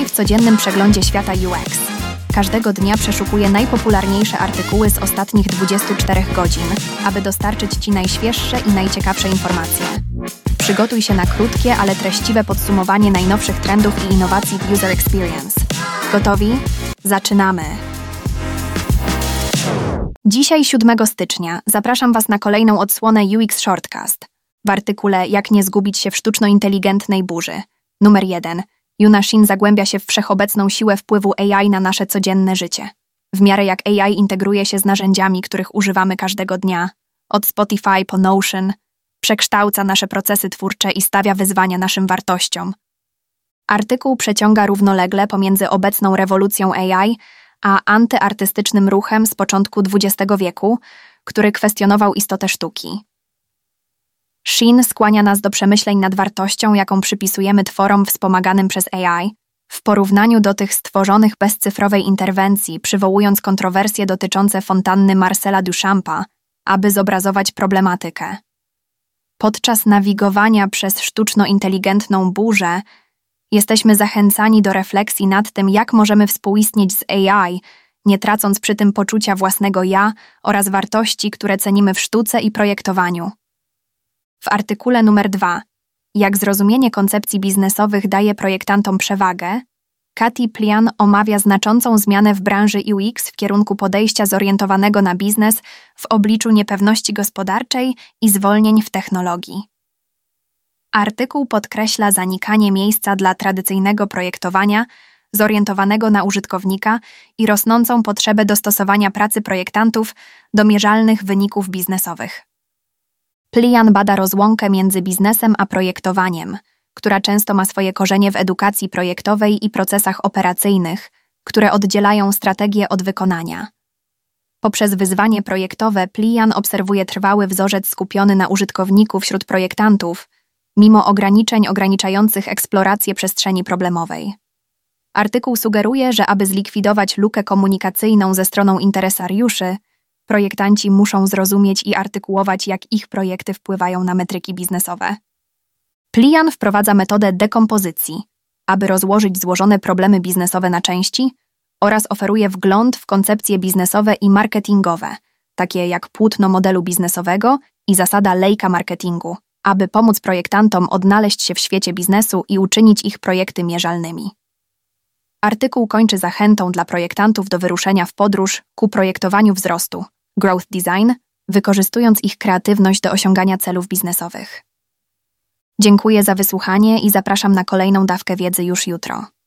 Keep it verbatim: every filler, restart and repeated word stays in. Spotify w codziennym przeglądzie świata U X. Każdego dnia przeszukuję najpopularniejsze artykuły z ostatnich dwudziestu czterech godzin, aby dostarczyć Ci najświeższe i najciekawsze informacje. Przygotuj się na krótkie, ale treściwe podsumowanie najnowszych trendów i innowacji w User Experience. Gotowi? Zaczynamy! Dzisiaj, siódmego stycznia, zapraszam Was na kolejną odsłonę U X Shortcast. W artykule „Jak nie zgubić się w sztuczno-inteligentnej burzy” numer jeden Yuna Shin zagłębia się w wszechobecną siłę wpływu A I na nasze codzienne życie. W miarę jak A I integruje się z narzędziami, których używamy każdego dnia, od Spotify po Notion, przekształca nasze procesy twórcze i stawia wyzwania naszym wartościom. Artykuł przeciąga równolegle pomiędzy obecną rewolucją A I a antyartystycznym ruchem z początku dwudziestego wieku, który kwestionował istotę sztuki. Shin skłania nas do przemyśleń nad wartością, jaką przypisujemy tworom wspomaganym przez A I, w porównaniu do tych stworzonych bez cyfrowej interwencji, przywołując kontrowersje dotyczące fontanny Marcela Duchampa, aby zobrazować problematykę. Podczas nawigowania przez sztuczno-inteligentną burzę jesteśmy zachęcani do refleksji nad tym, jak możemy współistnieć z A I, nie tracąc przy tym poczucia własnego ja oraz wartości, które cenimy w sztuce i projektowaniu. W artykule numer dwa „Jak zrozumienie koncepcji biznesowych daje projektantom przewagę”, Cathy Plian omawia znaczącą zmianę w branży U X w kierunku podejścia zorientowanego na biznes w obliczu niepewności gospodarczej i zwolnień w technologii. Artykuł podkreśla zanikanie miejsca dla tradycyjnego projektowania zorientowanego na użytkownika i rosnącą potrzebę dostosowania pracy projektantów do mierzalnych wyników biznesowych. Plian bada rozłąkę między biznesem a projektowaniem, która często ma swoje korzenie w edukacji projektowej i procesach operacyjnych, które oddzielają strategię od wykonania. Poprzez wyzwanie projektowe Plian obserwuje trwały wzorzec skupiony na użytkowniku wśród projektantów, mimo ograniczeń ograniczających eksplorację przestrzeni problemowej. Artykuł sugeruje, że aby zlikwidować lukę komunikacyjną ze stroną interesariuszy, projektanci muszą zrozumieć i artykułować, jak ich projekty wpływają na metryki biznesowe. Plian wprowadza metodę dekompozycji, aby rozłożyć złożone problemy biznesowe na części, oraz oferuje wgląd w koncepcje biznesowe i marketingowe, takie jak płótno modelu biznesowego i zasada lejka marketingu, aby pomóc projektantom odnaleźć się w świecie biznesu i uczynić ich projekty mierzalnymi. Artykuł kończy zachętą dla projektantów do wyruszenia w podróż ku projektowaniu wzrostu, growth design, wykorzystując ich kreatywność do osiągania celów biznesowych. Dziękuję za wysłuchanie i zapraszam na kolejną dawkę wiedzy już jutro.